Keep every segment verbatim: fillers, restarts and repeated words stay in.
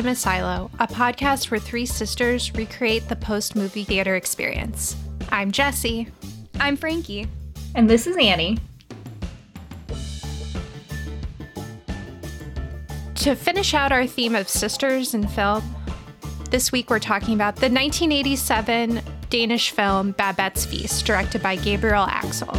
Cinema Silo, a podcast where three sisters recreate the post-movie theater experience. I'm Jessie. I'm Frankie. And this is Annie. To finish out our theme of sisters in film, this week we're talking about the nineteen eighty-seven Danish film Babette's Feast, directed by Gabriel Axel.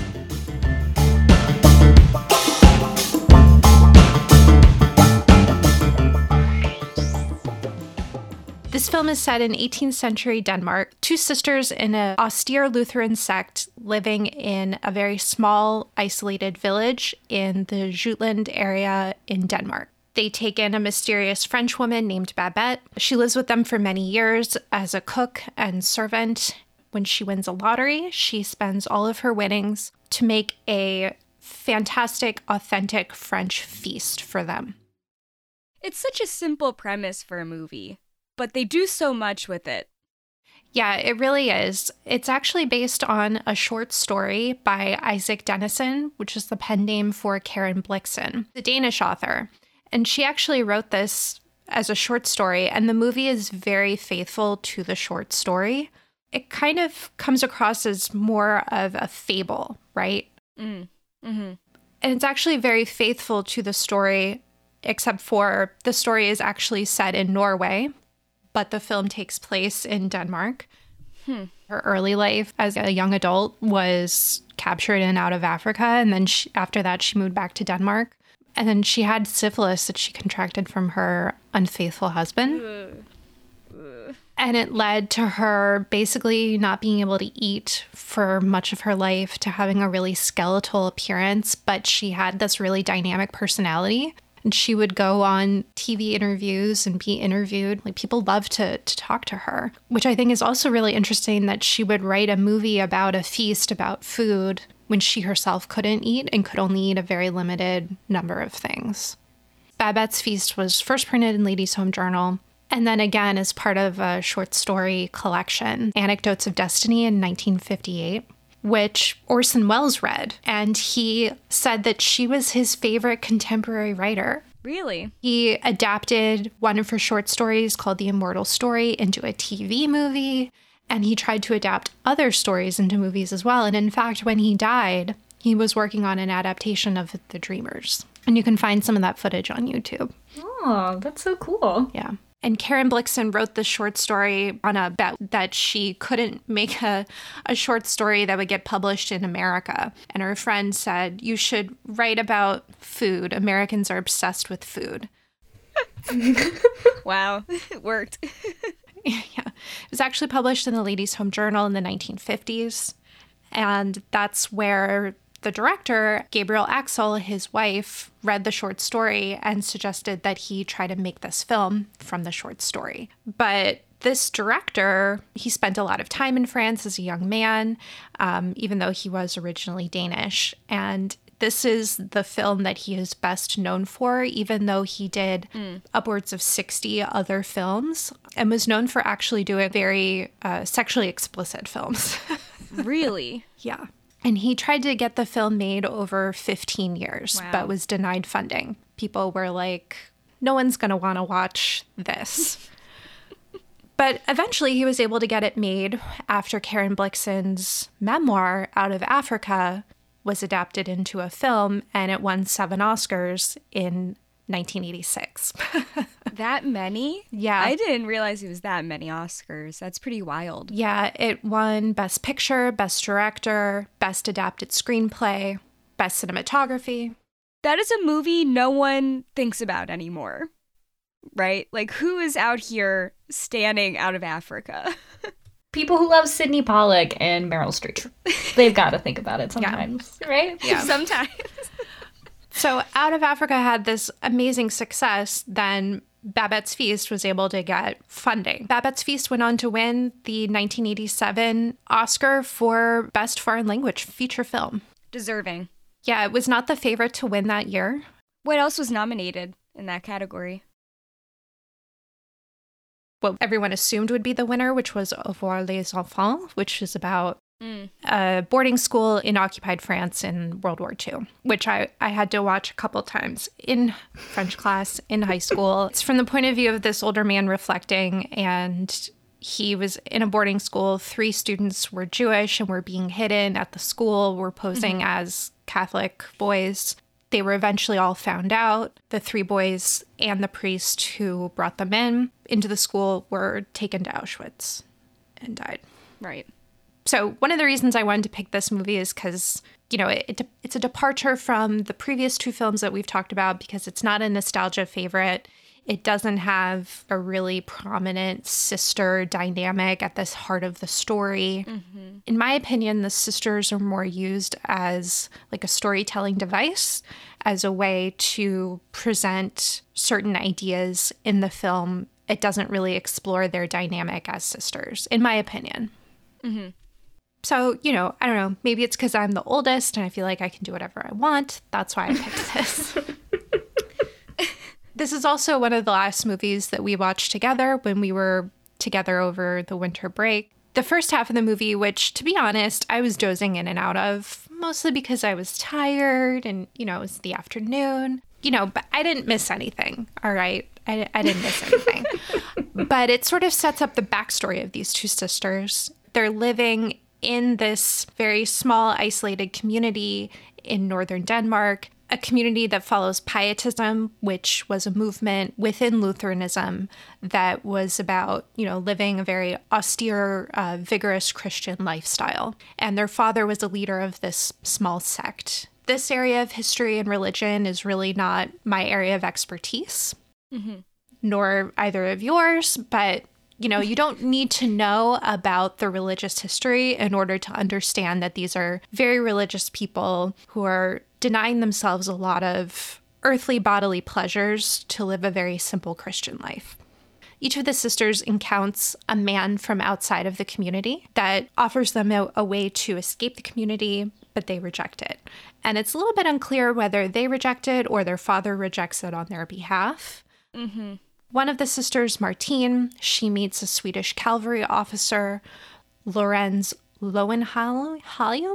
This film is set in eighteenth century Denmark. Two sisters in an austere Lutheran sect living in a very small, isolated village in the Jutland area in Denmark. They take in a mysterious French woman named Babette. She lives with them for many years as a cook and servant. When she wins a lottery, she spends all of her winnings to make a fantastic, authentic French feast for them. It's such a simple premise for a movie, but they do so much with it. Yeah, it really is. It's actually based on a short story by Isak Dinesen, which is the pen name for Karen Blixen, the Danish author. And she actually wrote this as a short story, and the movie is very faithful to the short story. It kind of comes across as more of a fable, right? Mm. Mm-hmm. And it's actually very faithful to the story, except for the story is actually set in Norway, but the film takes place in Denmark. Hmm. Her early life as a young adult was captured in Out of Africa, and then she, after that she moved back to Denmark. And then she had syphilis that she contracted from her unfaithful husband. Uh, uh. And it led to her basically not being able to eat for much of her life, to having a really skeletal appearance, but she had this really dynamic personality. And she would go on T V interviews and be interviewed. Like, people love to to talk to her, which I think is also really interesting, that she would write a movie about a feast, about food, when she herself couldn't eat and could only eat a very limited number of things. Babette's Feast was first printed in Ladies' Home Journal, and then again as part of a short story collection, Anecdotes of Destiny, in nineteen fifty-eight. Which Orson Welles read, and he said that she was his favorite contemporary writer. Really? He adapted one of her short stories called The Immortal Story into a T V movie, and he tried to adapt other stories into movies as well. And in fact, when he died, he was working on an adaptation of The Dreamers. And you can find some of that footage on YouTube. Oh, that's so cool. Yeah. And Karen Blixen wrote the short story on a bet that she couldn't make a, a short story that would get published in America. And her friend said, "You should write about food. Americans are obsessed with food." Wow, it worked. Yeah. It was actually published in the Ladies' Home Journal in the nineteen fifties. And that's where the director, Gabriel Axel, his wife, read the short story and suggested that he try to make this film from the short story. But this director, he spent a lot of time in France as a young man, um, even though he was originally Danish. And this is the film that he is best known for, even though he did mm. upwards of sixty other films, and was known for actually doing very uh, sexually explicit films. Really? Yeah. And he tried to get the film made over fifteen years, wow. but was denied funding. People were like, no one's going to want to watch this. But eventually he was able to get it made after Karen Blixen's memoir, Out of Africa, was adapted into a film, and it won seven Oscars in nineteen eighty-six. That many? Yeah. I didn't realize it was that many Oscars. That's pretty wild. Yeah, it won Best Picture, Best Director, Best Adapted Screenplay, Best Cinematography. That is a movie no one thinks about anymore, right? Like, who is out here standing Out of Africa? People who love Sydney Pollack and Meryl Streep. They've got to think about it sometimes, yeah. right? Yeah. Sometimes. So Out of Africa had this amazing success, then Babette's Feast was able to get funding. Babette's Feast went on to win the nineteen eighty-seven Oscar for Best Foreign Language Feature Film. Deserving. Yeah, it was not the favorite to win that year. What else was nominated in that category? What everyone assumed would be the winner, which was Au revoir les enfants, which is about mm. a boarding school in occupied France in World War Two, which I, I had to watch a couple times in French class in high school. It's from the point of view of this older man reflecting, and he was in a boarding school. Three students were Jewish and were being hidden at the school, were posing mm-hmm. as Catholic boys. They were eventually all found out. The three boys and the priest who brought them in into the school were taken to Auschwitz and died. Right. So one of the reasons I wanted to pick this movie is because, you know, it, it, it's a departure from the previous two films that we've talked about because it's not a nostalgia favorite. It doesn't have a really prominent sister dynamic at the heart of the story. Mm-hmm. In my opinion, the sisters are more used as like a storytelling device, as a way to present certain ideas in the film. It doesn't really explore their dynamic as sisters, in my opinion. Mm-hmm. So, you know, I don't know, maybe it's because I'm the oldest and I feel like I can do whatever I want. That's why I picked this. This is also one of the last movies that we watched together when we were together over the winter break. The first half of the movie, which, to be honest, I was dozing in and out of, mostly because I was tired and, you know, it was the afternoon. You know, but I didn't miss anything, all right? I, I didn't miss anything. But it sort of sets up the backstory of these two sisters. They're living in this very small, isolated community in northern Denmark, a community that follows Pietism, which was a movement within Lutheranism that was about, you know, living a very austere, uh, vigorous Christian lifestyle. And their father was a leader of this small sect. This area of history and religion is really not my area of expertise, mm-hmm. nor either of yours, but you know, you don't need to know about the religious history in order to understand that these are very religious people who are denying themselves a lot of earthly bodily pleasures to live a very simple Christian life. Each of the sisters encounters a man from outside of the community that offers them a, a way to escape the community, but they reject it. And it's a little bit unclear whether they reject it or their father rejects it on their behalf. Mm-hmm. One of the sisters, Martine, she meets a Swedish cavalry officer, Lorens Löwenhielm.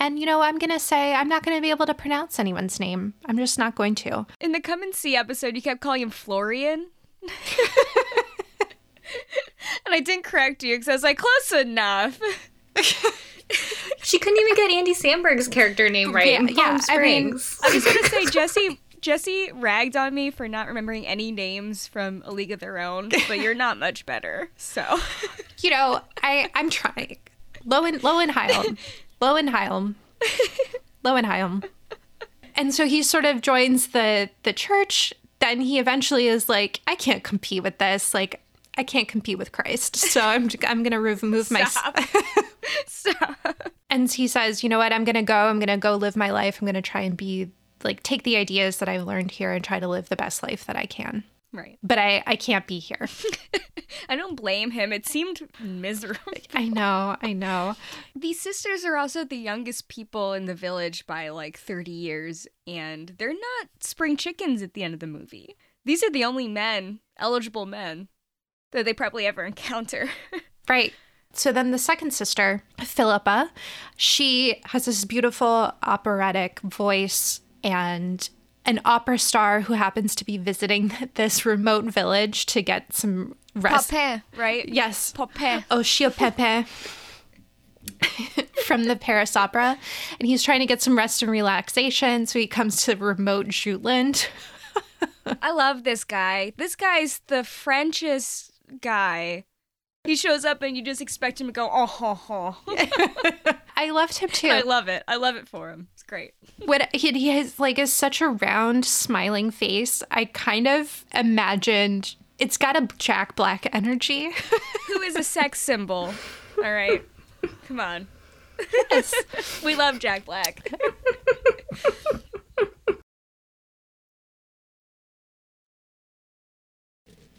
And, you know, I'm going to say I'm not going to be able to pronounce anyone's name. I'm just not going to. In the Come and See episode, you kept calling him Florian. And I didn't correct you because I was like, close enough. She couldn't even get Andy Samberg's character name right. Yeah, in Palm yeah, Springs. I mean, I was going to say Jesse... Jesse ragged on me for not remembering any names from A League of Their Own, but you're not much better, so. You know, I, I'm trying. Löwen, Löwenhielm. Löwenhielm. Löwenhielm. And so he sort of joins the, the church. Then he eventually is like, I can't compete with this. Like, I can't compete with Christ. So I'm, I'm going to remove my... Stop. Stop. And he says, you know what? I'm going to go. I'm going to go live my life. I'm going to try and be... like, take the ideas that I've learned here and try to live the best life that I can. Right. But I, I can't be here. I don't blame him. It seemed miserable. I know. I know. These sisters are also the youngest people in the village by, like, thirty years, and they're not spring chickens at the end of the movie. These are the only men, eligible men, that they probably ever encounter. Right. So then the second sister, Philippa, she has this beautiful operatic voice, and an opera star who happens to be visiting this remote village to get some rest. Papin, right? Yes. Papin. Achille Papin from the Paris Opera. And he's trying to get some rest and relaxation, so he comes to remote Jutland. I love this guy. This guy's the Frenchest guy. He shows up and you just expect him to go, oh, ho, ho. I loved him too. I love it. I love it for him. It's great. When he, he has like is such a round, smiling face. I kind of imagined it's got a Jack Black energy. Who is a sex symbol. All right. Come on. Yes. We love Jack Black.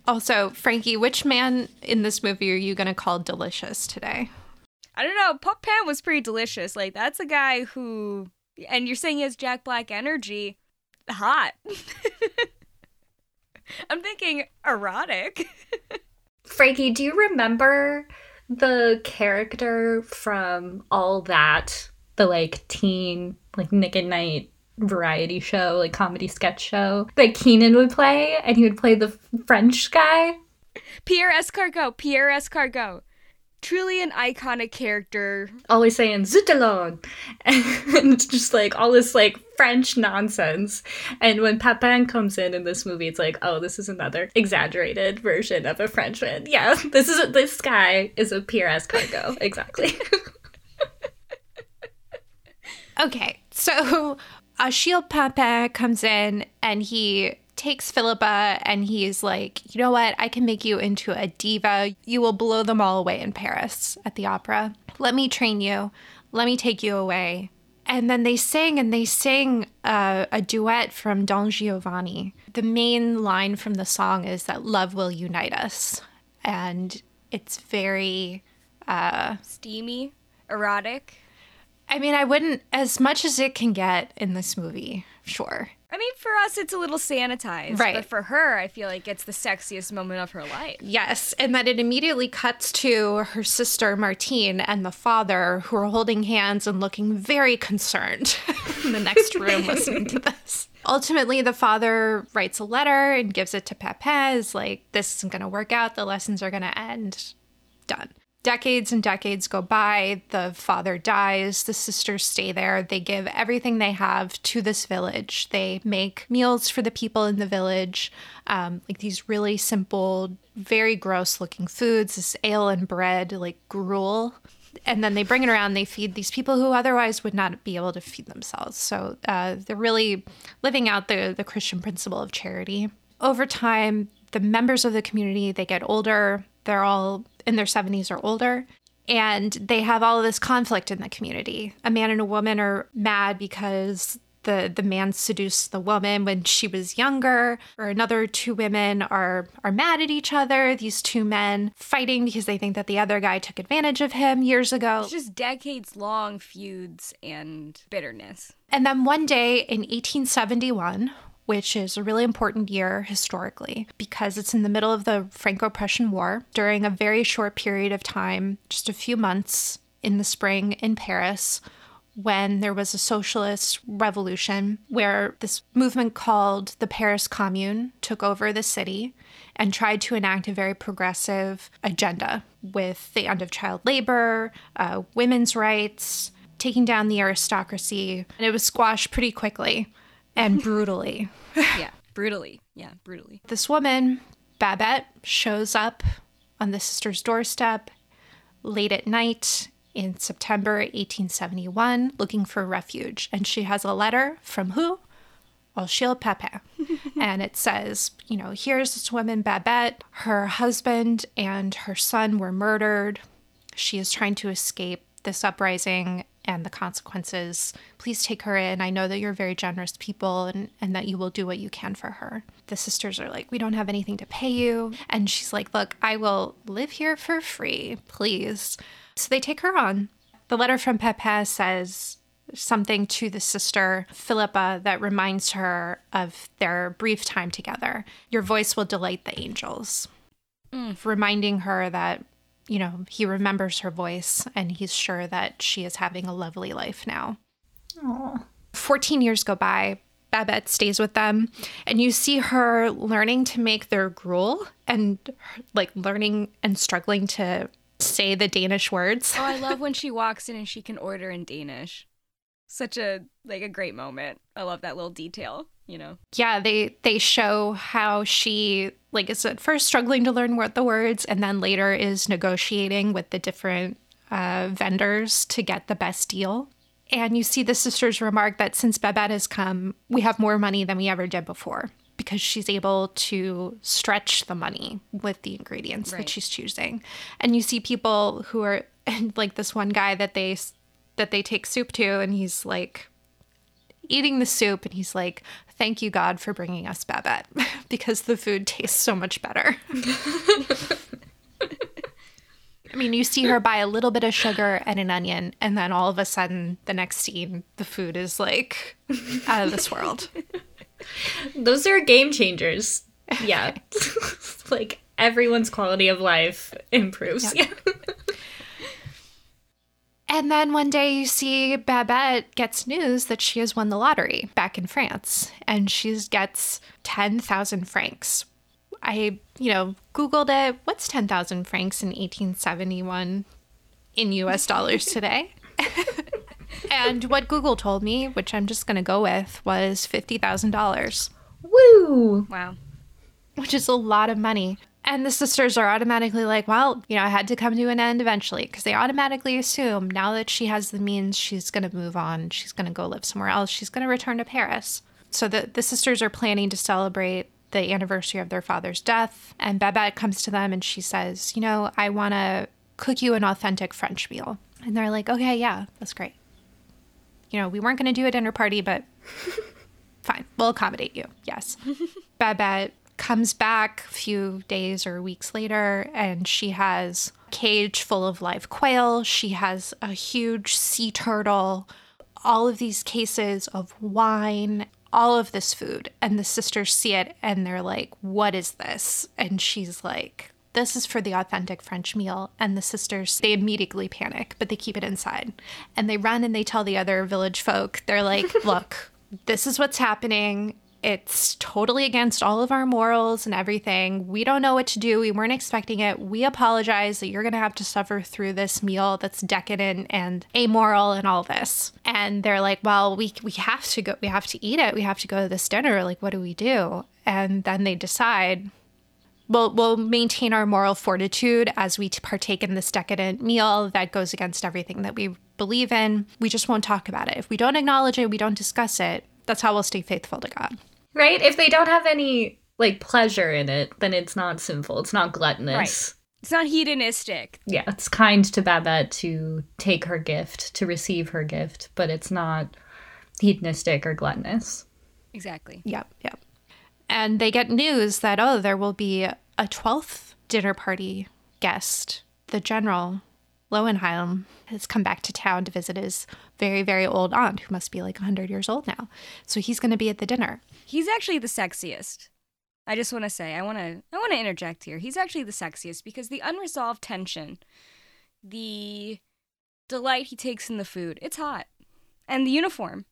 Also, Frankie, which man in this movie are you going to call delicious today? I don't know. Pope Pan was pretty delicious. Like, that's a guy who... And you're saying he has Jack Black energy. Hot. I'm thinking erotic. Frankie, do you remember the character from All That, the like teen, like Nick at Night variety show, like comedy sketch show that Keenan would play, and he would play the French guy. Pierre Escargot. Pierre Escargot. Truly an iconic character. Always saying, zut alors! And it's just like all this like French nonsense. And when Papin comes in in this movie, it's like, oh, this is another exaggerated version of a Frenchman. Yeah, this is a, this guy is a Pierre Escargot. Exactly. Okay, so Achille Papin comes in and he takes Philippa and he's like, you know what? I can make you into a diva. You will blow them all away in Paris at the opera. Let me train you. Let me take you away. And then they sing and they sing uh, a duet from Don Giovanni. The main line from the song is that love will unite us. And it's very... Uh, steamy, erotic. I mean, I wouldn't, as much as it can get in this movie, sure. I mean, for us, it's a little sanitized. Right. But for her, I feel like it's the sexiest moment of her life. Yes, and that it immediately cuts to her sister, Martine, and the father, who are holding hands and looking very concerned in the next room listening to this. Ultimately, the father writes a letter and gives it to Papin. It's like, this isn't going to work out. The lessons are going to end. Done. Decades and decades go by, the father dies, the sisters stay there, they give everything they have to this village. They make meals for the people in the village, um, like these really simple, very gross-looking foods, this ale and bread, like gruel. And then they bring it around, they feed these people who otherwise would not be able to feed themselves. So uh, they're really living out the, the Christian principle of charity. Over time, the members of the community, they get older, they're all in their seventies or older, and they have all of this conflict in the community. A man and a woman are mad because the, the man seduced the woman when she was younger, or another two women are, are mad at each other, these two men fighting because they think that the other guy took advantage of him years ago. It's just decades-long feuds and bitterness. And then one day in eighteen seventy-one, which is a really important year historically because it's in the middle of the Franco-Prussian War. During a very short period of time, just a few months in the spring in Paris, when there was a socialist revolution where this movement called the Paris Commune took over the city and tried to enact a very progressive agenda with the end of child labor, uh, women's rights, taking down the aristocracy, and it was squashed pretty quickly. And brutally. yeah, brutally. Yeah, brutally. This woman, Babette, shows up on the sister's doorstep late at night in September eighteen seventy-one looking for refuge. And she has a letter from who? Achille Papin. And it says, you know, here's this woman, Babette. Her husband and her son were murdered. She is trying to escape this uprising and the consequences. Please take her in. I know that you're very generous people and, and that you will do what you can for her. The sisters are like, we don't have anything to pay you. And she's like, look, I will live here for free, please. So they take her on. The letter from Papin says something to the sister, Philippa, that reminds her of their brief time together. Your voice will delight the angels. Mm. Reminding her that, you know, he remembers her voice and he's sure that she is having a lovely life now. Aww. fourteen years go by. Babette stays with them and you see her learning to make their gruel and like learning and struggling to say the Danish words. Oh, I love when she walks in and she can order in Danish. Such a like a great moment. I love that little detail, you know. Yeah, they they show how she like is at first struggling to learn what the words and then later is negotiating with the different uh, vendors to get the best deal. And you see the sisters remark that since Babette has come, we have more money than we ever did before because she's able to stretch the money with the ingredients right. that she's choosing. And you see people who are like this one guy that they... that they take soup to, and he's like eating the soup and he's like, thank you God for bringing us Babette because the food tastes so much better. I mean, you see her buy a little bit of sugar and an onion and then all of a sudden the next scene, the food is like out of this world. Those are game changers. Yeah. Like everyone's quality of life improves. Yeah. Yeah. And then one day you see Babette gets news that she has won the lottery back in France, and she gets ten thousand francs. I, you know, Googled it. What's ten thousand francs in eighteen seventy-one in U S dollars today? And what Google told me, which I'm just going to go with, was fifty thousand dollars. Woo! Wow. Which is a lot of money. And the sisters are automatically like, well, you know, I had to come to an end eventually, because they automatically assume now that she has the means, she's going to move on. She's going to go live somewhere else. She's going to return to Paris. So the, the sisters are planning to celebrate the anniversary of their father's death. And Babette comes to them and she says, you know, I want to cook you an authentic French meal. And they're like, okay, yeah, that's great. You know, we weren't going to do a dinner party, but fine, we'll accommodate you. Yes. Babette comes back a few days or weeks later, and she has a cage full of live quail. She has a huge sea turtle, all of these cases of wine, all of this food. And the sisters see it, and they're like, what is this? And she's like, this is for the authentic French meal. And the sisters, they immediately panic, but they keep it inside. And they run and they tell the other village folk, they're like, look, this is what's happening. It's totally against all of our morals and everything. We don't know what to do. We weren't expecting it. We apologize that you're going to have to suffer through this meal that's decadent and amoral and all this. And they're like, well, we we have to go. We have to eat it. We have to go to this dinner. Like, what do we do? And then they decide, well, we'll maintain our moral fortitude as we partake in this decadent meal that goes against everything that we believe in. We just won't talk about it. If we don't acknowledge it, we don't discuss it. That's how we'll stay faithful to God. Right? If they don't have any, like, pleasure in it, then it's not sinful. It's not gluttonous. Right. It's not hedonistic. Yeah, it's kind to Babette to take her gift, to receive her gift, but it's not hedonistic or gluttonous. Exactly. Yep, yep. And they get news that, oh, there will be a twelfth dinner party guest. The General Löwenhielm has come back to town to visit his very, very old aunt, who must be like one hundred years old now. So he's going to be at the dinner. He's actually the sexiest. I just want to say, I want to I want to interject here. He's actually the sexiest because the unresolved tension, the delight he takes in the food, it's hot. And the uniform,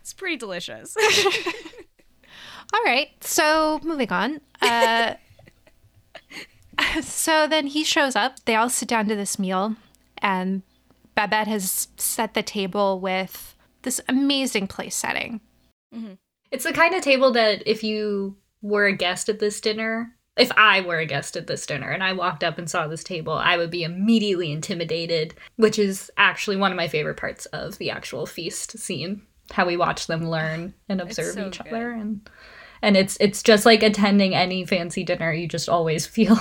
it's pretty delicious. All right, so moving on. Uh So then he shows up. They all sit down to this meal, and Babette has set the table with this amazing place setting. Mm-hmm. It's the kind of table that if you were a guest at this dinner, if I were a guest at this dinner and I walked up and saw this table, I would be immediately intimidated, which is actually one of my favorite parts of the actual feast scene, how we watch them learn and observe so each good. other. And And it's it's just like attending any fancy dinner. You just always feel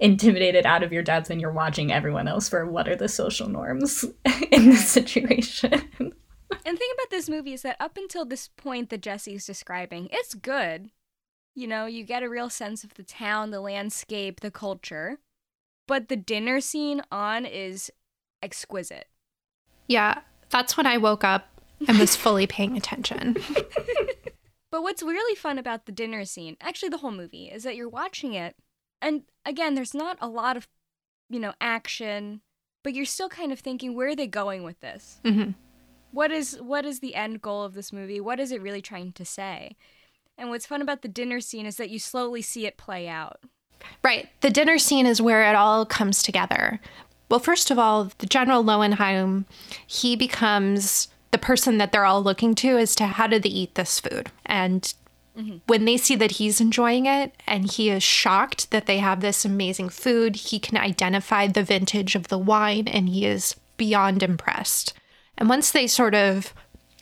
intimidated out of your depth, and you're watching everyone else for what are the social norms in this situation. And the thing about this movie is that up until this point that Jesse's describing, it's good. You know, you get a real sense of the town, the landscape, the culture. But the dinner scene on is exquisite. Yeah, that's when I woke up and was fully paying attention. But what's really fun about the dinner scene, actually the whole movie, is that you're watching it, and again, there's not a lot of, you know, action, but you're still kind of thinking, where are they going with this? Mm-hmm. What is what is the end goal of this movie? What is it really trying to say? And what's fun about the dinner scene is that you slowly see it play out. Right. The dinner scene is where it all comes together. Well, first of all, the General Löwenhielm, he becomes the person that they're all looking to as to how do they eat this food. And mm-hmm. when they see that he's enjoying it and he is shocked that they have this amazing food, he can identify the vintage of the wine and he is beyond impressed. And once they sort of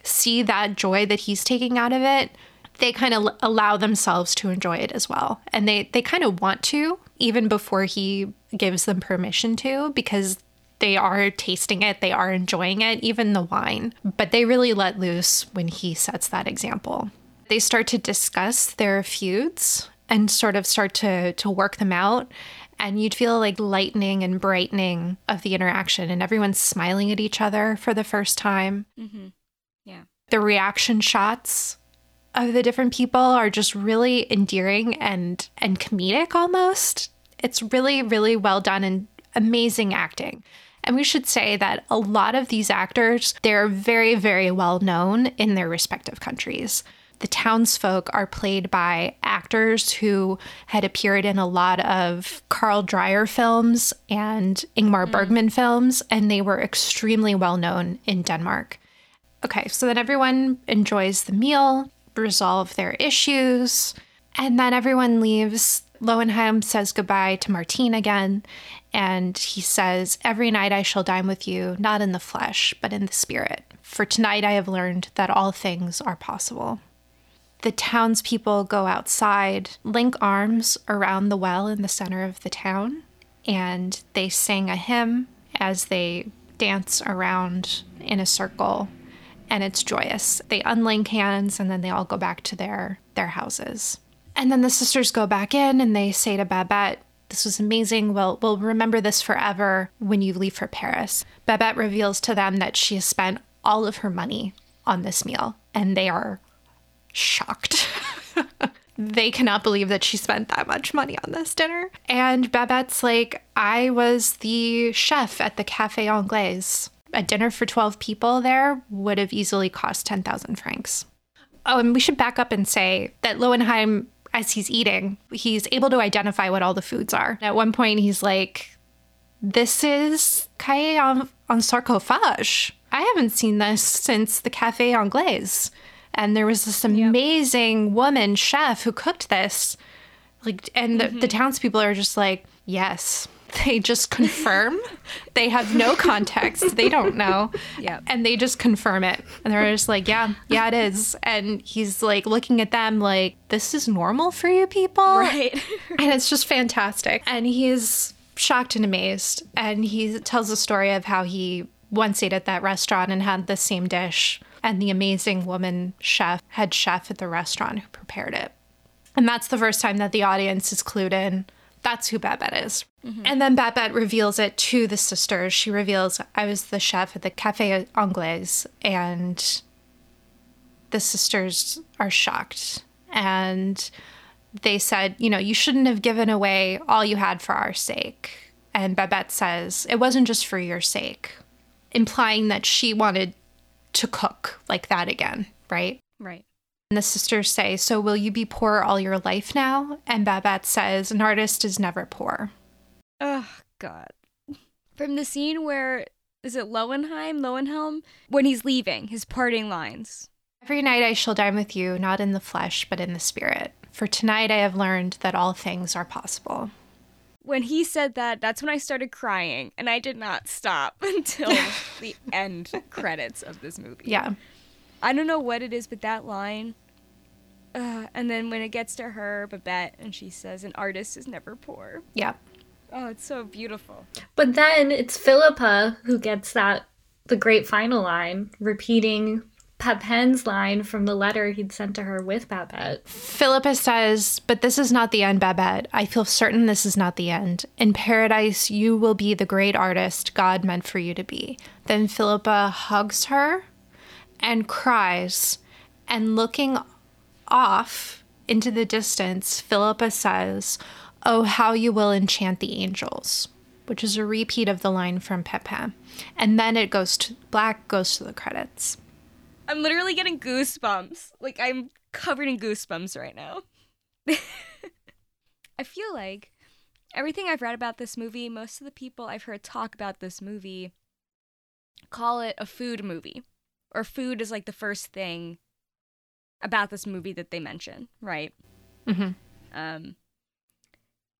see that joy that he's taking out of it, they kind of allow themselves to enjoy it as well. And they, they kind of want to, even before he gives them permission to, because they are tasting it. They are enjoying it, even the wine. But they really let loose when he sets that example. They start to discuss their feuds and sort of start to, to work them out. And you'd feel like lightening and brightening of the interaction. And everyone's smiling at each other for the first time. Mm-hmm. Yeah. The reaction shots of the different people are just really endearing and and comedic almost. It's really, really well done and amazing acting. And we should say that a lot of these actors, they're very, very well known in their respective countries. The townsfolk are played by actors who had appeared in a lot of Carl Dreyer films and Ingmar mm. Bergman films, and they were extremely well known in Denmark. Okay, so then everyone enjoys the meal, resolve their issues, and then everyone leaves. Löwenhielm says goodbye to Martine again, and he says, "Every night I shall dine with you, not in the flesh, but in the spirit. For tonight I have learned that all things are possible." The townspeople go outside, link arms around the well in the center of the town, and they sing a hymn as they dance around in a circle, and it's joyous. They unlink hands, and then they all go back to their, their houses. And then the sisters go back in, and they say to Babette, "This was amazing. We'll, we'll remember this forever when you leave for Paris." Babette reveals to them that she has spent all of her money on this meal, and they are shocked. They cannot believe that she spent that much money on this dinner. And Babette's like, "I was the chef at the Café Anglais. A dinner for twelve people there would have easily cost ten thousand francs." Oh, and we should back up and say that Löwenhielm, as he's eating, he's able to identify what all the foods are. At one point, he's like, "This is Caille en, en Sarcophage. I haven't seen this since the Café Anglais. And there was this amazing yep. woman chef who cooked this." Like, and the, mm-hmm. the townspeople are just like, yes. They just confirm. They have no context. They don't know. Yep. And they just confirm it. And they're just like, yeah, yeah, it is. And he's like looking at them like, this is normal for you people? Right. And it's just fantastic. And he's shocked and amazed. And he tells the story of how he once ate at that restaurant and had the same dish. And the amazing woman chef, head chef at the restaurant who prepared it. And that's the first time that the audience is clued in. That's who Babette is. Mm-hmm. And then Babette reveals it to the sisters. She reveals, "I was the chef at the Café Anglais." And the sisters are shocked. And they said, you know, "You shouldn't have given away all you had for our sake." And Babette says, "It wasn't just for your sake," implying that she wanted to cook like that again, right? Right. And the sisters say, "So will you be poor all your life now?" And Babette says, "An artist is never poor." Oh, God. From the scene where, is it Löwenhielm, Löwenhielm? When he's leaving, his parting lines. "Every night I shall dine with you, not in the flesh, but in the spirit. For tonight I have learned that all things are possible." When he said that, that's when I started crying, and I did not stop until the end credits of this movie. Yeah. I don't know what it is, but that line, uh, and then when it gets to her, Babette, and she says, "An artist is never poor." Yeah. Oh, it's so beautiful. But then it's Philippa who gets that, the great final line, repeating Papin's line from the letter he'd sent to her with Babette. Philippa says, "But this is not the end, Babette. I feel certain this is not the end. In paradise, you will be the great artist God meant for you to be." Then Philippa hugs her and cries. And looking off into the distance, Philippa says, "Oh, how you will enchant the angels," which is a repeat of the line from Papin. And then it goes to black, goes to the credits. I'm literally getting goosebumps. Like, I'm covered in goosebumps right now. I feel like everything I've read about this movie, most of the people I've heard talk about this movie call it a food movie. Or food is, like, the first thing about this movie that they mention, right? Mm-hmm. Um,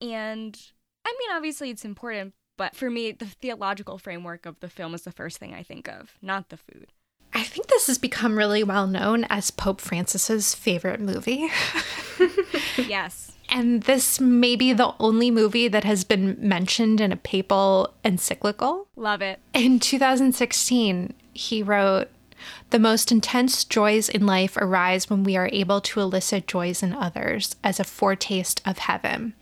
and, I mean, obviously it's important, but for me, the theological framework of the film is the first thing I think of, not the food. I think this has become really well known as Pope Francis's favorite movie. Yes. And this may be the only movie that has been mentioned in a papal encyclical. Love it. In two thousand sixteen, he wrote, "The most intense joys in life arise when we are able to elicit joys in others as a foretaste of heaven.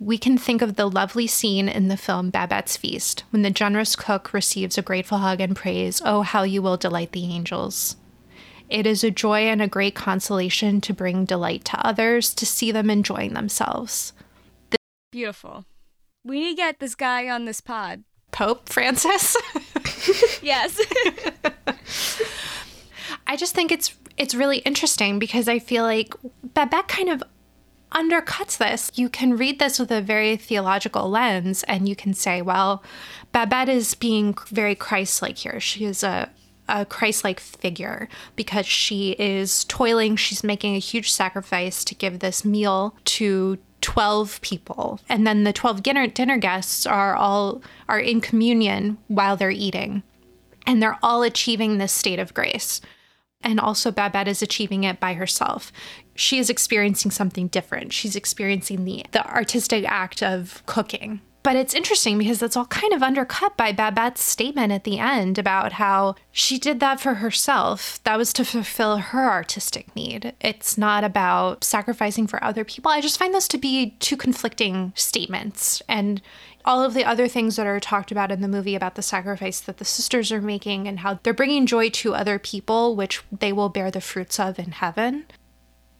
We can think of the lovely scene in the film Babette's Feast, when the generous cook receives a grateful hug and prays, 'Oh, how you will delight the angels.' It is a joy and a great consolation to bring delight to others, to see them enjoying themselves. This- Beautiful. We need to get this guy on this pod. Pope Francis? Yes. I just think it's it's really interesting because I feel like Babette kind of undercuts this. You can read this with a very theological lens and you can say, well, Babette is being very Christ-like here. She is a, a Christ-like figure because she is toiling. She's making a huge sacrifice to give this meal to twelve people. And then the twelve dinner, dinner guests are all are in communion while they're eating. And they're all achieving this state of grace. And also Babette is achieving it by herself. She is experiencing something different. She's experiencing the, the artistic act of cooking. But it's interesting because that's all kind of undercut by Babette's statement at the end about how she did that for herself. That was to fulfill her artistic need. It's not about sacrificing for other people. I just find those to be two conflicting statements. And all of the other things that are talked about in the movie about the sacrifice that the sisters are making and how they're bringing joy to other people, which they will bear the fruits of in heaven.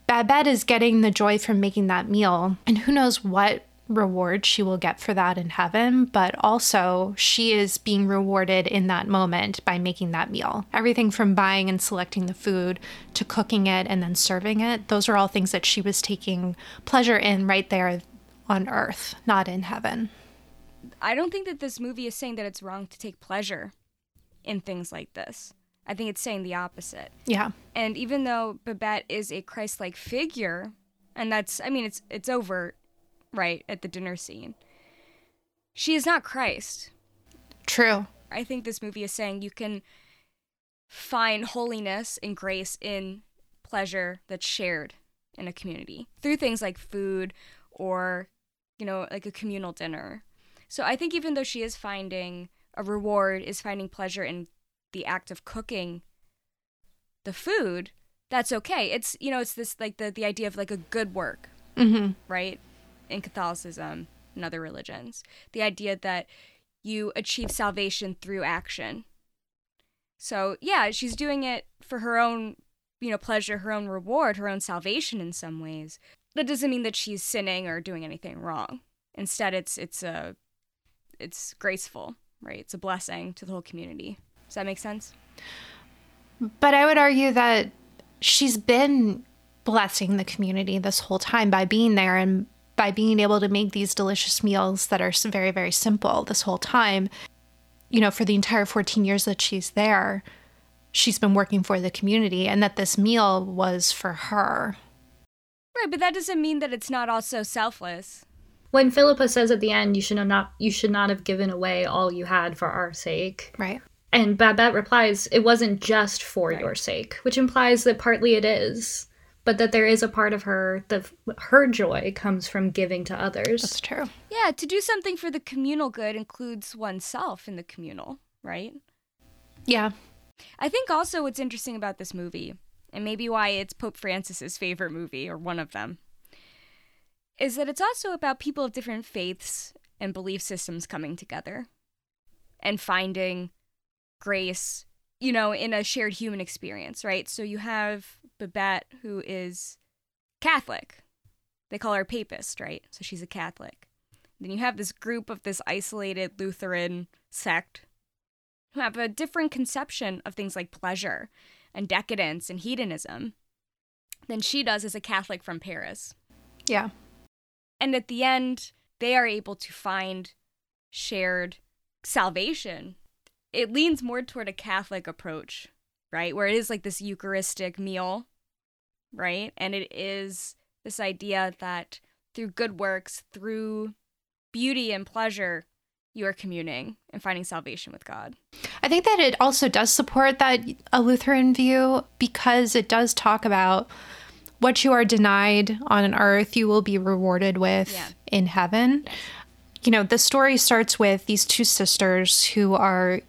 Babette is getting the joy from making that meal. And who knows what reward she will get for that in heaven, but also she is being rewarded in that moment by making that meal. Everything from buying and selecting the food to cooking it and then serving it, those are all things that she was taking pleasure in right there on earth, not in heaven. I don't think that this movie is saying that it's wrong to take pleasure in things like this. I think it's saying the opposite. Yeah. And even though Babette is a Christ-like figure, and that's, I mean, it's it's overt, right, at the dinner scene, she is not Christ. True. I think this movie is saying you can find holiness and grace in pleasure that's shared in a community through things like food or, you know, like a communal dinner. So I think even though she is finding a reward, is finding pleasure in the act of cooking the food, that's okay. It's, you know, it's this like the, the idea of like a good work, mm-hmm. right? In Catholicism and other religions, the idea that you achieve salvation through action. So yeah, she's doing it for her own, you know, pleasure, her own reward, her own salvation in some ways. That doesn't mean that she's sinning or doing anything wrong. Instead, it's it's a It's graceful, right? It's a blessing to the whole community. Does that make sense? But I would argue that she's been blessing the community this whole time by being there and by being able to make these delicious meals that are very, very simple this whole time. You know, for the entire fourteen years that she's there, she's been working for the community, and that this meal was for her. Right, but that doesn't mean that it's not also selfless. When Philippa says at the end, you should not you should not have given away all you had for our sake. Right. And Babette replies, it wasn't just for right. your sake, which implies that partly it is, but that there is a part of her that her joy comes from giving to others. That's true. Yeah, to do something for the communal good includes oneself in the communal, right? Yeah. I think also what's interesting about this movie, and maybe why it's Pope Francis's favorite movie, or one of them, is that it's also about people of different faiths and belief systems coming together and finding grace, you know, in a shared human experience, right? So you have Babette, who is Catholic. They call her Papist, right? So she's a Catholic. Then you have this group of this isolated Lutheran sect who have a different conception of things like pleasure and decadence and hedonism than she does as a Catholic from Paris. Yeah. And at the end, they are able to find shared salvation. It leans more toward a Catholic approach, right? Where it is like this Eucharistic meal, right? And it is this idea that through good works, through beauty and pleasure, you are communing and finding salvation with God. I think that it also does support that a Lutheran view because it does talk about what you are denied on earth, you will be rewarded with yeah. in heaven. You know, the story starts with these two sisters who are,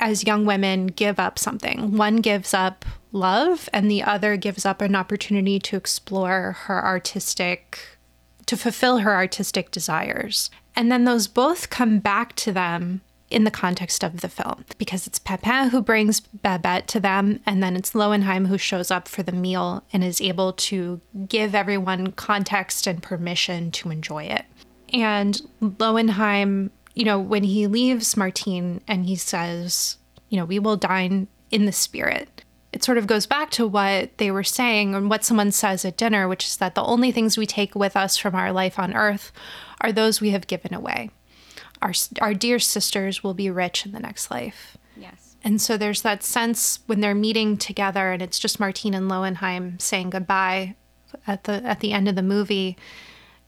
as young women, give up something. One gives up love, and the other gives up an opportunity to explore her artistic, to fulfill her artistic desires. And then those both come back to them in the context of the film, because it's Papin who brings Babette to them, and then it's Löwenhielm who shows up for the meal and is able to give everyone context and permission to enjoy it. And Löwenhielm, you know, when he leaves Martine and he says, you know, we will dine in the spirit, it sort of goes back to what they were saying and what someone says at dinner, which is that the only things we take with us from our life on earth are those we have given away. Our our dear sisters will be rich in the next life. Yes. And so there's that sense when they're meeting together and it's just Martine and Löwenhielm saying goodbye at the at the end of the movie.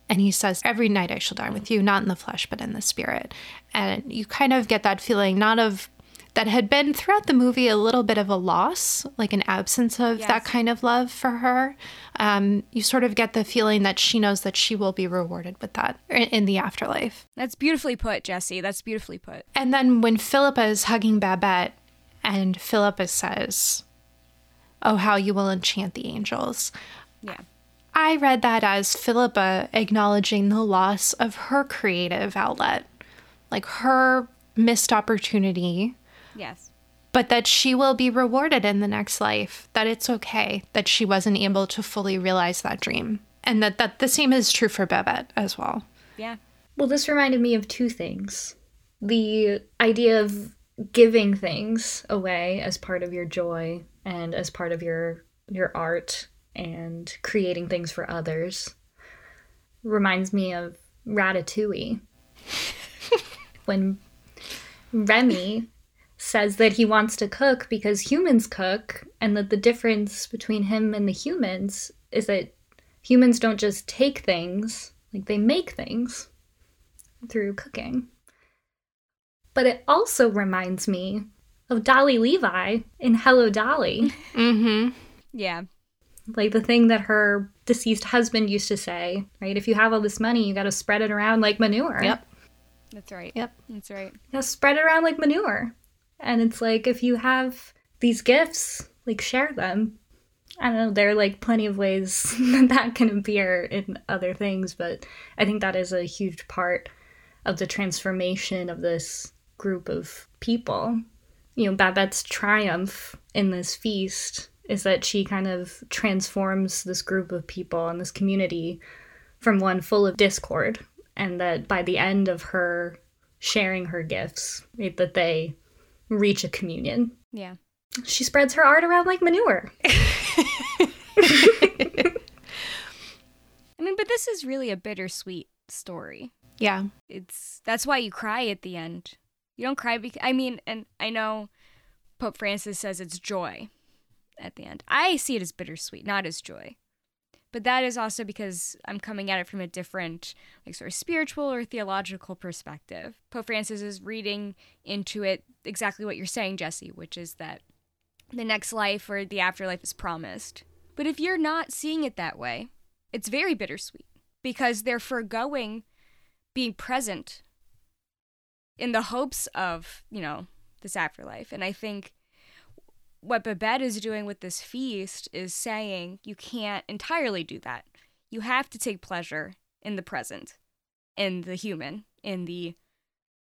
And he says, every night I shall dine with you, not in the flesh, but in the spirit. And you kind of get that feeling, not of, that had been throughout the movie a little bit of a loss, like an absence of yes. that kind of love for her. Um, you sort of get the feeling that she knows that she will be rewarded with that in the afterlife. That's beautifully put, Jesse. That's beautifully put. And then when Philippa is hugging Babette and Philippa says, oh, how you will enchant the angels. Yeah. I read that as Philippa acknowledging the loss of her creative outlet, like her missed opportunity. Yes. But that she will be rewarded in the next life, that it's okay that she wasn't able to fully realize that dream. And that, that the same is true for Babette as well. Yeah. Well, this reminded me of two things. The idea of giving things away as part of your joy and as part of your your art and creating things for others reminds me of Ratatouille. When Remy says that he wants to cook because humans cook, and that the difference between him and the humans is that humans don't just take things, like they make things through cooking. But it also reminds me of Dolly Levi in Hello, Dolly. Mm-hmm. Yeah. Like the thing that her deceased husband used to say, right? If you have all this money, you got to spread it around like manure. Yep. That's right. Yep. That's right. You got to spread it around like manure. And it's like, if you have these gifts, like, share them. I don't know, there are, like, plenty of ways that that can appear in other things, but I think that is a huge part of the transformation of this group of people. You know, Babette's triumph in this feast is that she kind of transforms this group of people and this community from one full of discord, and that by the end of her sharing her gifts, right, that they reach a communion. Yeah. She spreads her art around like manure. I mean, but this is really a bittersweet story. Yeah. It's that's why you cry at the end. You don't cry because, I mean, and I know Pope Francis says it's joy at the end. I see it as bittersweet, not as joy. But that is also because I'm coming at it from a different, like, sort of spiritual or theological perspective. Pope Francis is reading into it exactly what you're saying, Jesse, which is that the next life or the afterlife is promised. But if you're not seeing it that way, it's very bittersweet because they're foregoing being present in the hopes of, you know, this afterlife. And I think what Babette is doing with this feast is saying you can't entirely do that. You have to take pleasure in the present, in the human, in the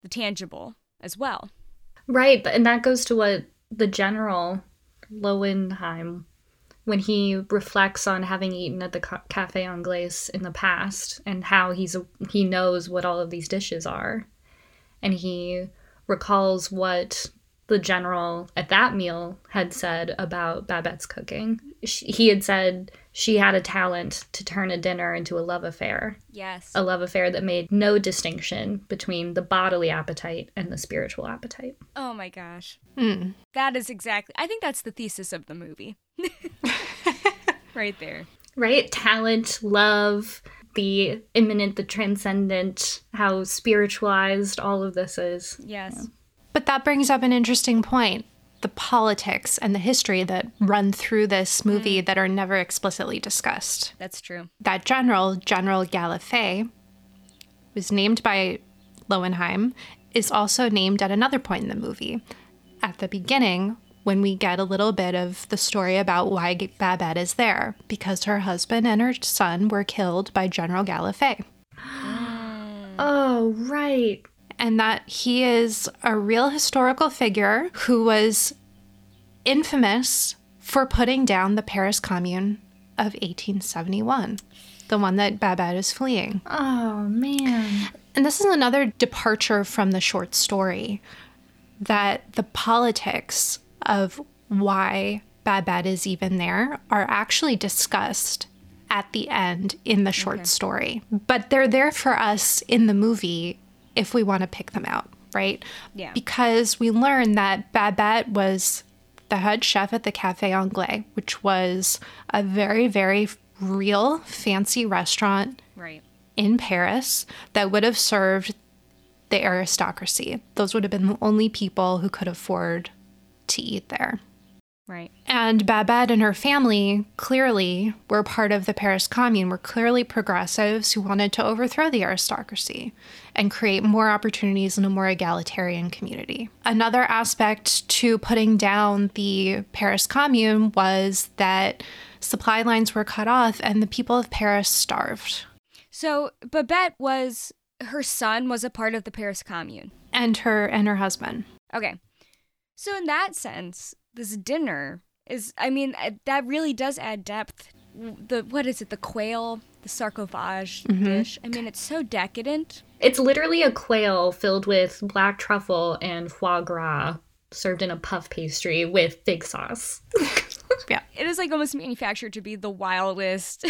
the tangible as well. Right, and that goes to what the General Löwenhielm, when he reflects on having eaten at the Café Anglais in the past and how he's he knows what all of these dishes are, and he recalls what the general at that meal had said about Babette's cooking. She, he had said she had a talent to turn a dinner into a love affair. Yes. A love affair that made no distinction between the bodily appetite and the spiritual appetite. Oh my gosh. Mm. That is exactly, I think that's the thesis of the movie. Right there. Right? Talent, love, the imminent, the transcendent, how spiritualized all of this is. Yes. Yeah. But that brings up an interesting point, the politics and the history that run through this movie mm. that are never explicitly discussed. That's true. That general, General Gallifet, was named by Löwenhielm, is also named at another point in the movie, at the beginning, when we get a little bit of the story about why Babette is there, because her husband and her son were killed by General Gallifet. Oh, right. and that he is a real historical figure who was infamous for putting down the Paris Commune of eighteen seventy-one, the one that Babette is fleeing. Oh, man. And this is another departure from the short story, that the politics of why Babette is even there are actually discussed at the end in the short okay. story. But they're there for us in the movie if we want to pick them out, right? Yeah. Because we learn that Babette was the head chef at the Café Anglais, which was a very, very real fancy restaurant right. in Paris that would have served the aristocracy. Those would have been the only people who could afford to eat there. Right. And Babette and her family clearly were part of the Paris Commune, were clearly progressives who wanted to overthrow the aristocracy and create more opportunities in a more egalitarian community. Another aspect to putting down the Paris Commune was that supply lines were cut off and the people of Paris starved. So Babette was, her son was a part of the Paris Commune. And her, and her husband. Okay. So in that sense, this dinner is, I mean, that really does add depth. The, what is it, the quail, the sarcophage mm-hmm. dish? I mean, it's so decadent. It's literally a quail filled with black truffle and foie gras served in a puff pastry with fig sauce. Yeah. It is like almost manufactured to be the wildest,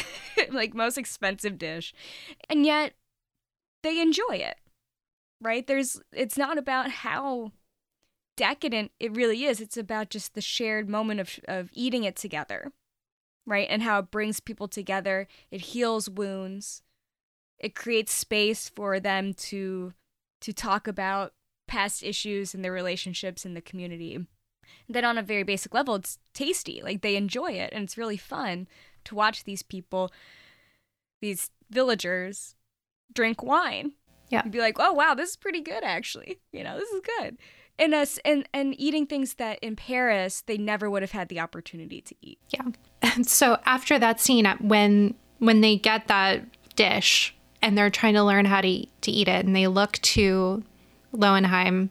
like most expensive dish. And yet they enjoy it, right? There's, it's not about how decadent it really is. It's about just the shared moment of of eating it together, right? And how it brings people together. It heals wounds. It creates space for them to to talk about past issues and their relationships in the community. And then on a very basic level, it's tasty. Like, they enjoy it, and it's really fun to watch these people, these villagers, drink wine. Yeah. And be like, oh, wow, this is pretty good, actually. You know, this is good. And us and, and eating things that in Paris they never would have had the opportunity to eat. Yeah. And so after that scene, when when they get that dish and they're trying to learn how to to eat it, and they look to Löwenhielm,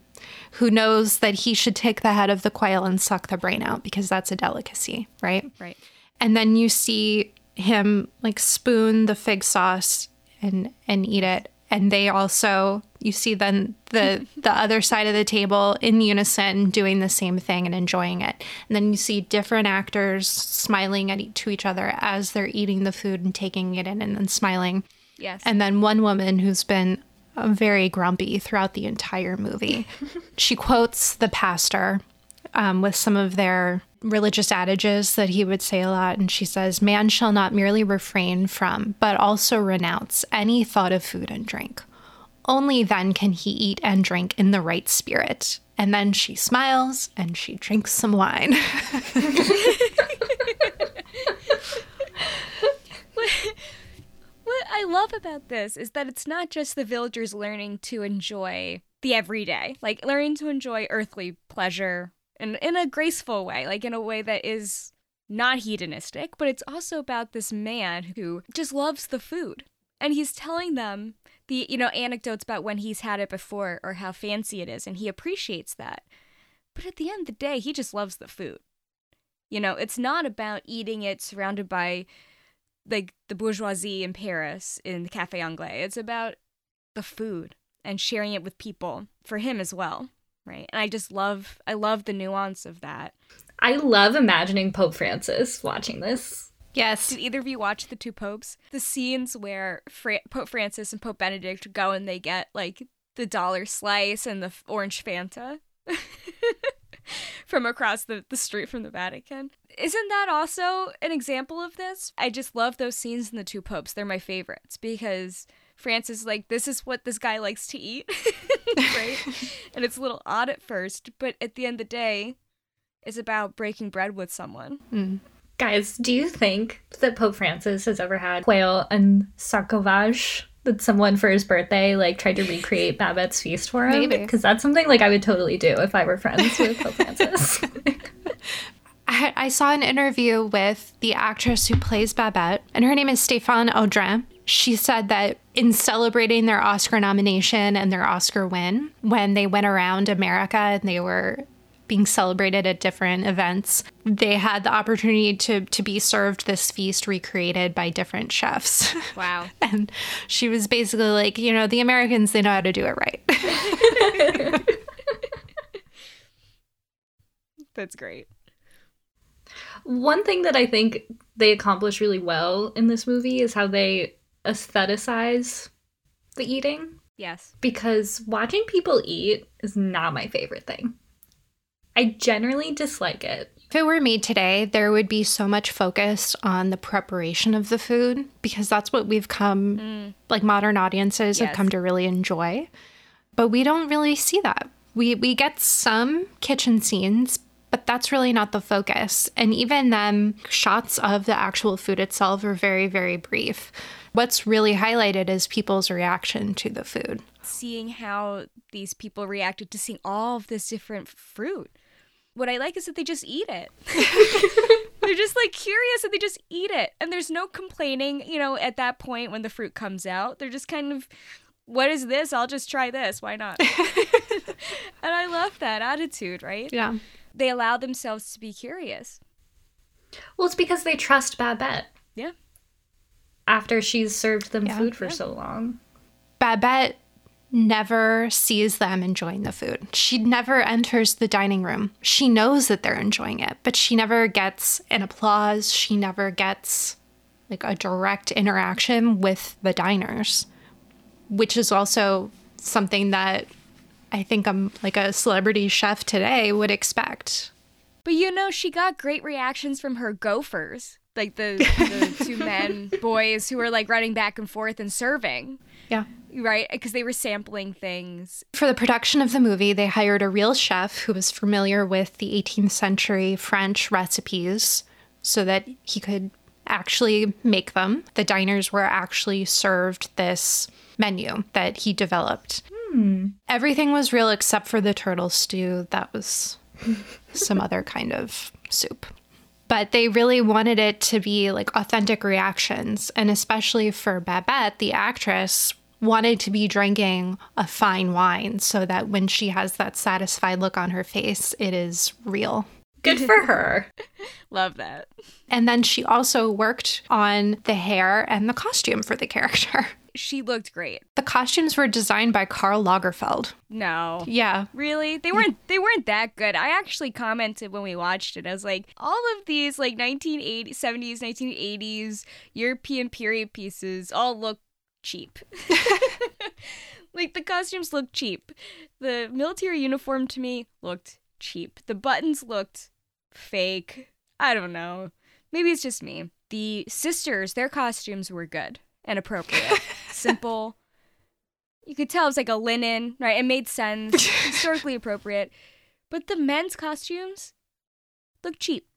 who knows that he should take the head of the quail and suck the brain out because that's a delicacy, right? Right. And then you see him like spoon the fig sauce and and eat it. And they also, you see then the the other side of the table in unison doing the same thing and enjoying it. And then you see different actors smiling at to each other as they're eating the food and taking it in and then smiling. Yes. And then one woman who's been very grumpy throughout the entire movie. She quotes the pastor um, with some of their religious adages that he would say a lot, and she says, "Man shall not merely refrain from, but also renounce any thought of food and drink. Only then can he eat and drink in the right spirit." And then she smiles and she drinks some wine. what, what I love about this is that it's not just the villagers learning to enjoy the everyday, like learning to enjoy earthly pleasure, and in a graceful way, like in a way that is not hedonistic, but it's also about this man who just loves the food. And he's telling them the, you know, anecdotes about when he's had it before or how fancy it is, and he appreciates that. But at the end of the day, he just loves the food. You know, it's not about eating it surrounded by, like, the bourgeoisie in Paris in the Café Anglais. It's about the food and sharing it with people, for him as well. Right. And I just love, I love the nuance of that. I love imagining Pope Francis watching this. Yes. Did either of you watch The Two Popes? The scenes where Fra- Pope Francis and Pope Benedict go and they get like the dollar slice and the orange Fanta from across the, the street from the Vatican. Isn't that also an example of this? I just love those scenes in The Two Popes. They're my favorites because Francis is like, this is what this guy likes to eat, right? And it's a little odd at first, but at the end of the day, it's about breaking bread with someone. Mm. Guys, do you think that Pope Francis has ever had quail and sarcophage that someone for his birthday like tried to recreate Babette's Feast for him? Maybe. Because that's something like I would totally do if I were friends with Pope Francis. I, I saw an interview with the actress who plays Babette, and her name is Stéphane Audran. she said that in celebrating their Oscar nomination and their Oscar win, when they went around America and they were being celebrated at different events, they had the opportunity to to be served this feast recreated by different chefs. Wow. And she was basically like, you know, the Americans, they know how to do it right. That's great. One thing that I think they accomplish really well in this movie is how they aestheticize the eating. Yes. Because watching people eat is not my favorite thing. I generally dislike it. If it were me today, there would be so much focus on the preparation of the food, because that's what we've come, mm. like modern audiences yes. have come to really enjoy. But we don't really see that. We we get some kitchen scenes, but that's really not the focus. And even then, shots of the actual food itself are very, very brief. What's really highlighted is people's reaction to the food. Seeing how these people reacted to seeing all of this different fruit. What I like is that they just eat it. They're just like curious and they just eat it. And there's no complaining, you know, at that point when the fruit comes out. They're just kind of, what is this? I'll just try this. Why not? And I love that attitude, right? Yeah. They allow themselves to be curious. Well, it's because they trust Babette. Yeah. After she's served them yeah, food for yeah. so long. Babette never sees them enjoying the food. She never enters the dining room. She knows that they're enjoying it, but she never gets an applause. She never gets like a direct interaction with the diners, which is also something that I think I'm like a celebrity chef today would expect. But you know, she got great reactions from her gophers, like the, the two men boys who were like running back and forth and serving. Yeah. Right, because they were sampling things. For the production of the movie, they hired a real chef who was familiar with the eighteenth century French recipes so that he could actually make them. The diners were actually served this menu that he developed. Hmm. Everything was real except for the turtle stew. That was some other kind of soup. But they really wanted it to be like authentic reactions. And especially for Babette, the actress wanted to be drinking a fine wine so that when she has that satisfied look on her face, it is real. Good for her. Love that. And then she also worked on the hair and the costume for the character. She looked great. The costumes were designed by Karl Lagerfeld. No. Yeah. Really? They weren't they weren't that good. I actually commented when we watched it. I was like, all of these like nineteen seventies, nineteen eighties European period pieces all look cheap. Like the costumes looked cheap. The military uniform to me looked cheap. The buttons looked fake. I don't know. Maybe it's just me. The sisters, their costumes were good and appropriate. Simple. You could tell it was like a linen, right? It made sense. Historically appropriate. But the men's costumes look cheap.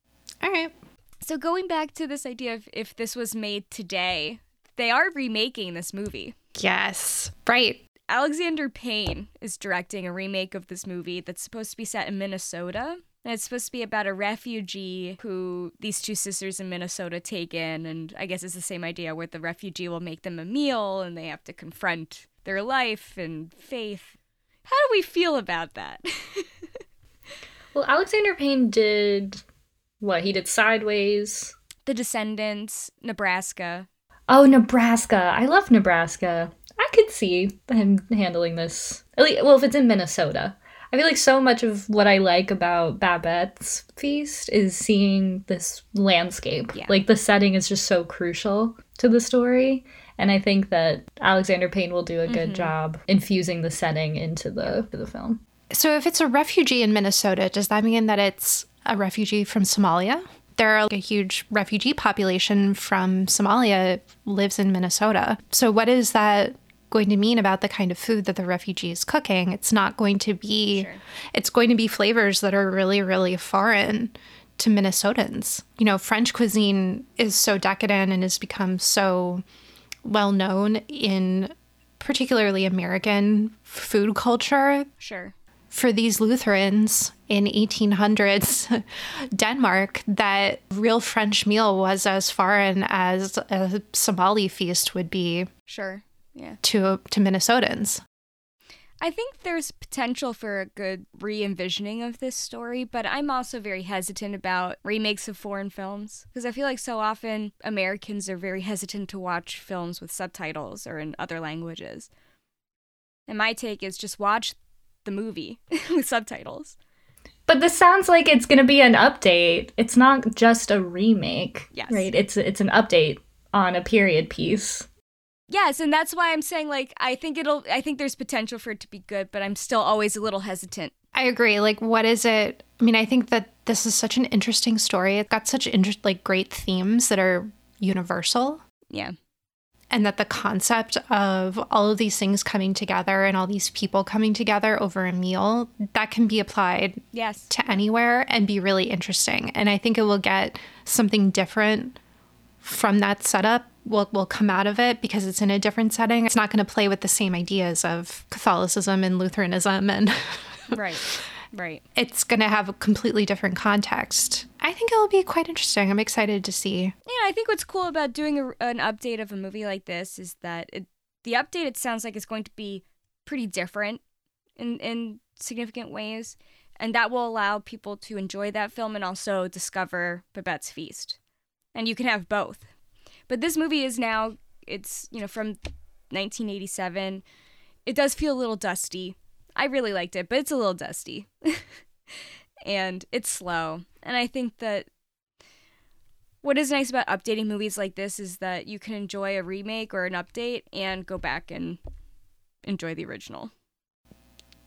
All right. So going back to this idea of if this was made today, they are remaking this movie. Yes. Right. Alexander Payne is directing a remake of this movie that's supposed to be set in Minnesota. And it's supposed to be about a refugee who these two sisters in Minnesota take in. And I guess it's the same idea where the refugee will make them a meal and they have to confront their life and faith. How do we feel about that? Well, Alexander Payne did what? He did Sideways. The Descendants, Nebraska. Oh, Nebraska. I love Nebraska. I could see him handling this. At least, well, if it's in Minnesota. I feel like so much of what I like about Babette's Feast is seeing this landscape. Yeah. Like, the setting is just so crucial to the story. And I think that Alexander Payne will do a good mm-hmm. job infusing the setting into the, the film. So if it's a refugee in Minnesota, does that mean that it's a refugee from Somalia? There are like, a huge refugee population from Somalia lives in Minnesota. So what is that going to mean about the kind of food that the refugee is cooking? It's not going to be, sure. It's going to be flavors that are really, really foreign to Minnesotans. You know, French cuisine is so decadent and has become so well known in particularly American food culture. Sure. For these Lutherans in eighteen hundreds Denmark that real French meal was as foreign as a Somali feast would be. Sure. Yeah. To to Minnesotans. I think there's potential for a good re-envisioning of this story, but I'm also very hesitant about remakes of foreign films, because I feel like so often Americans are very hesitant to watch films with subtitles or in other languages. And my take is just watch the movie with subtitles. But this sounds like it's going to be an update. It's not just a remake, yes. Right? It's it's an update on a period piece. Yes, and that's why I'm saying, like, I think it'll, I think there's potential for it to be good, but I'm still always a little hesitant. I agree. Like, what is it? I mean, I think that this is such an interesting story. It's got such, inter- like, great themes that are universal. Yeah. And that the concept of all of these things coming together and all these people coming together over a meal, that can be applied yes. to anywhere and be really interesting. And I think it will get something different from that setup. Will will come out of it because it's in a different setting. It's not going to play with the same ideas of Catholicism and Lutheranism, and right, right. It's going to have a completely different context. I think it'll be quite interesting. I'm excited to see. Yeah, I think what's cool about doing a, an update of a movie like this is that it, the update, it sounds like, is going to be pretty different in in significant ways, and that will allow people to enjoy that film and also discover Babette's Feast, and you can have both. But this movie is now, it's, you know, from nineteen eighty-seven. It does feel a little dusty. I really liked it, but it's a little dusty. And it's slow. And I think that what is nice about updating movies like this is that you can enjoy a remake or an update and go back and enjoy the original.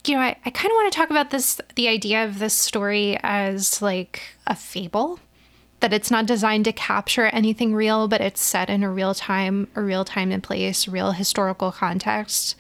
You know, I, I kind of want to talk about this, the idea of this story as like a fable. That it's not designed to capture anything real, but it's set in a real time, a real time and place, real historical context.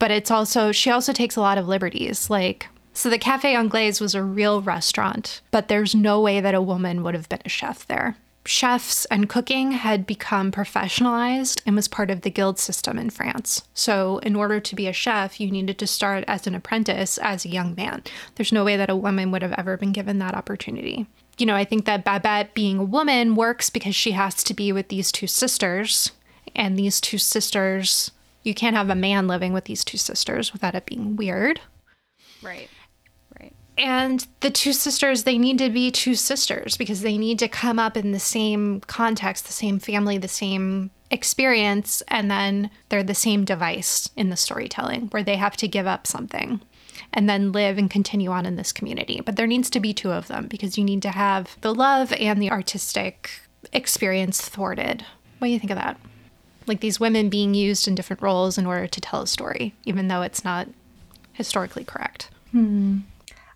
But it's also, she also takes a lot of liberties. Like, so the Café Anglais was a real restaurant, but there's no way that a woman would have been a chef there. Chefs and cooking had become professionalized and was part of the guild system in France. So in order to be a chef, you needed to start as an apprentice, as a young man. There's no way that a woman would have ever been given that opportunity. You know, I think that Babette being a woman works because she has to be with these two sisters, and these two sisters, you can't have a man living with these two sisters without it being weird. Right, right. And the two sisters, they need to be two sisters because they need to come up in the same context, the same family, the same experience, and then they're the same device in the storytelling where they have to give up something and then live and continue on in this community. But there needs to be two of them because you need to have the love and the artistic experience thwarted. What do you think of that? Like these women being used in different roles in order to tell a story, even though it's not historically correct. Hmm.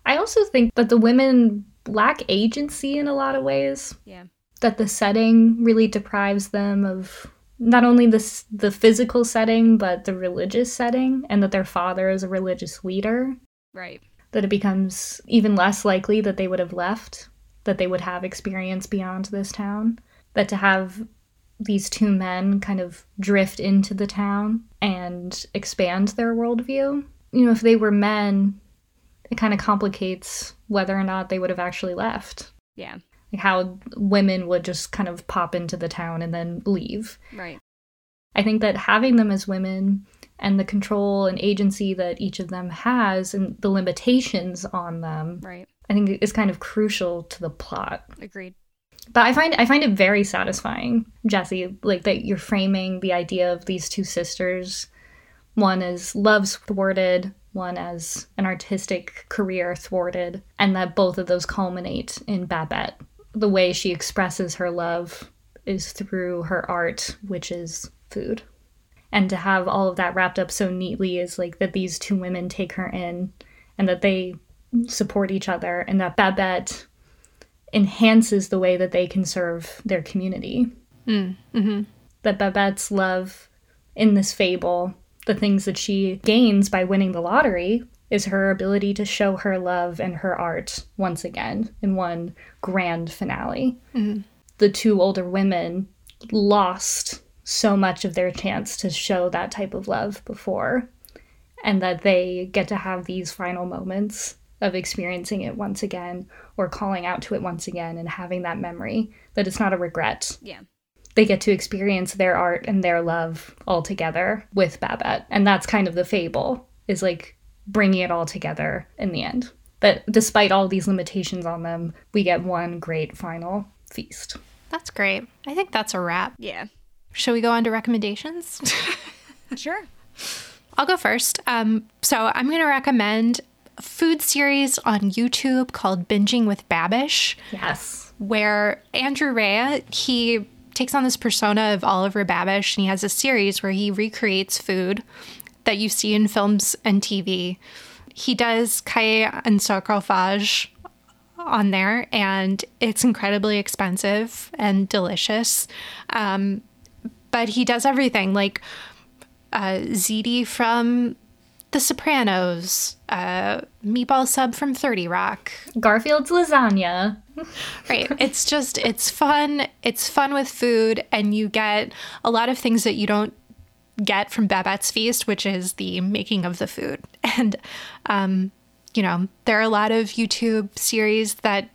I also think that the women lack agency in a lot of ways. Yeah. That the setting really deprives them of not only the, the physical setting, but the religious setting, and that their father is a religious leader. Right. That it becomes even less likely that they would have left, that they would have experience beyond this town, that to have these two men kind of drift into the town and expand their worldview. You know, if they were men, it kind of complicates whether or not they would have actually left. Yeah. How women would just kind of pop into the town and then leave. Right. I think that having them as women and the control and agency that each of them has and the limitations on them, right, I think is kind of crucial to the plot. Agreed. But I find I find it very satisfying, Jesse, like that you're framing the idea of these two sisters. One is love's thwarted, one as an artistic career thwarted, and that both of those culminate in Babette. The way she expresses her love is through her art, which is food. And to have all of that wrapped up so neatly is like that these two women take her in and that they support each other and that Babette enhances the way that they can serve their community. Mm, mm-hmm. That Babette's love in this fable, the things that she gains by winning the lottery, is her ability to show her love and her art once again in one grand finale. Mm-hmm. The two older women lost so much of their chance to show that type of love before, and that they get to have these final moments of experiencing it once again or calling out to it once again and having that memory, that it's not a regret. Yeah. They get to experience their art and their love all together with Babette. And that's kind of the fable, is like bringing it all together in the end. But despite all these limitations on them, we get one great final feast. That's great. I think that's a wrap. Yeah. Shall we go on to recommendations? Sure. I'll go first. Um, so I'm going to recommend a food series on YouTube called Binging with Babish. Yes. Where Andrew Rea, he takes on this persona of Oliver Babish, and he has a series where he recreates food that you see in films and T V. He does Caille en Sarcophage on there, and it's incredibly expensive and delicious. Um, but he does everything, like uh, ziti from The Sopranos, uh, meatball sub from thirty Rock. Garfield's lasagna. Right. It's just, it's fun. It's fun with food, and you get a lot of things that you don't get from Babette's Feast, which is the making of the food. And, um, you know, there are a lot of YouTube series that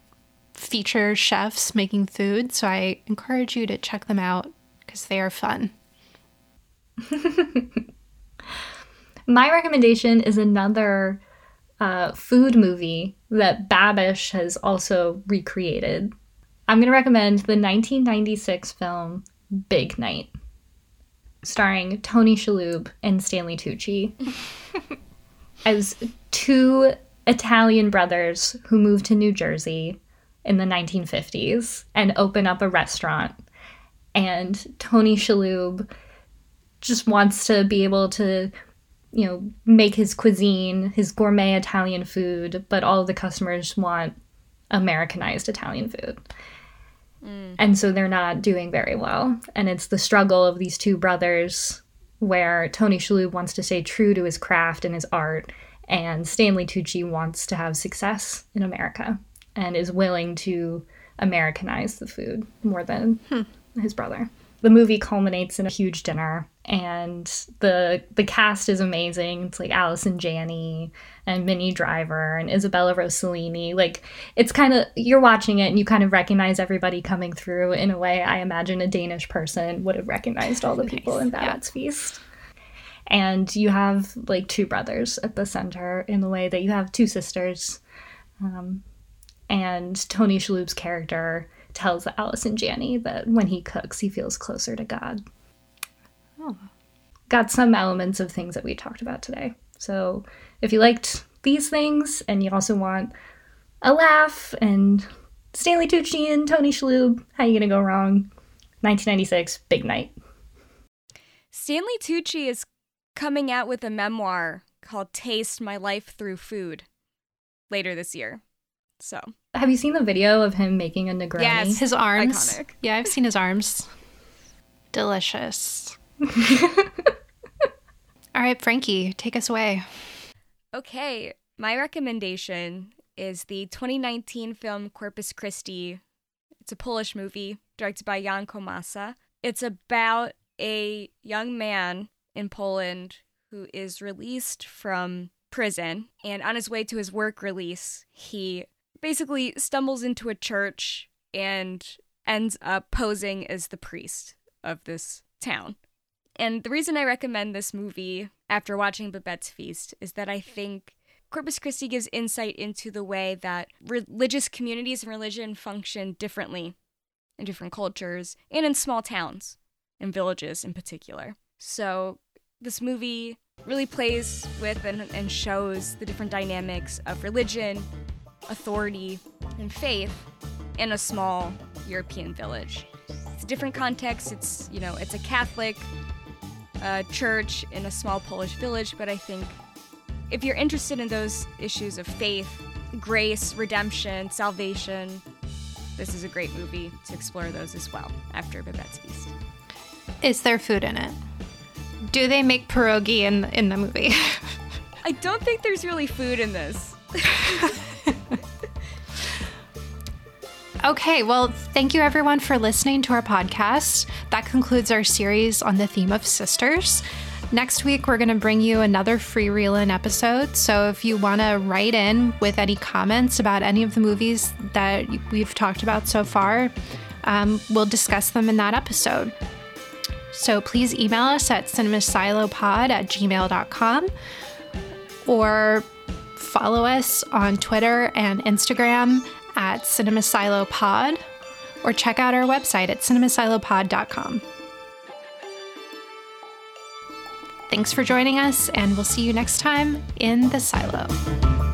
feature chefs making food, so I encourage you to check them out because they are fun. My recommendation is another uh, food movie that Babish has also recreated. I'm going to recommend the nineteen ninety-six film Big Night, starring Tony Shalhoub and Stanley Tucci as two Italian brothers who move to New Jersey in the nineteen fifties and open up a restaurant. And Tony Shalhoub just wants to be able to, you know, make his cuisine, his gourmet Italian food, but all the customers want Americanized Italian food. Mm. And so they're not doing very well. And it's the struggle of these two brothers where Tony Shalhoub wants to stay true to his craft and his art, and Stanley Tucci wants to have success in America and is willing to Americanize the food more than hmm. his brother. The movie culminates in a huge dinner, and the the cast is amazing. It's like Allison Janney and Minnie Driver and Isabella Rossellini. Like, it's kind of, you're watching it and you kind of recognize everybody coming through in a way I imagine a Danish person would have recognized all the people nice. in Babette's yeah. Feast. And you have like two brothers at the center in the way that you have two sisters. Um, and Tony Shalhoub's character tells Allison Janney that when he cooks, he feels closer to God. Oh. Got some elements of things that we talked about today. So if you liked these things and you also want a laugh and Stanley Tucci and Tony Shalhoub, how are you going to go wrong? nineteen ninety-six, Big Night. Stanley Tucci is coming out with a memoir called Taste My Life Through Food later this year. So, have you seen the video of him making a Negroni? Yes, his arms. Iconic. Yeah, I've seen his arms. Delicious. All right, Frankie, take us away. Okay, my recommendation is the twenty nineteen film Corpus Christi. It's a Polish movie directed by Jan Komasa. It's about a young man in Poland who is released from prison, and on his way to his work release, he basically stumbles into a church and ends up posing as the priest of this town. And the reason I recommend this movie after watching Babette's Feast is that I think Corpus Christi gives insight into the way that religious communities and religion function differently in different cultures and in small towns and villages in particular. So this movie really plays with and, and shows the different dynamics of religion, authority, and faith in a small European village. It's a different context. It's, you know, it's a Catholic uh, church in a small Polish village, but I think if you're interested in those issues of faith, grace, redemption, salvation, this is a great movie to explore those as well after Babette's Feast. Is there food in it? Do they make pierogi in, in the movie? I don't think there's really food in this. Okay, well, thank you everyone for listening to our podcast. That concludes our series on the theme of sisters. Next week, we're going to bring you another Free Reelin' episode. So if you want to write in with any comments about any of the movies that we've talked about so far, um, we'll discuss them in that episode. So please email us at cinemasilopod at gmail dot com or follow us on Twitter and Instagram at cinemasilopod, or check out our website at cinemasilopod dot com. Thanks for joining us, and we'll see you next time in the silo.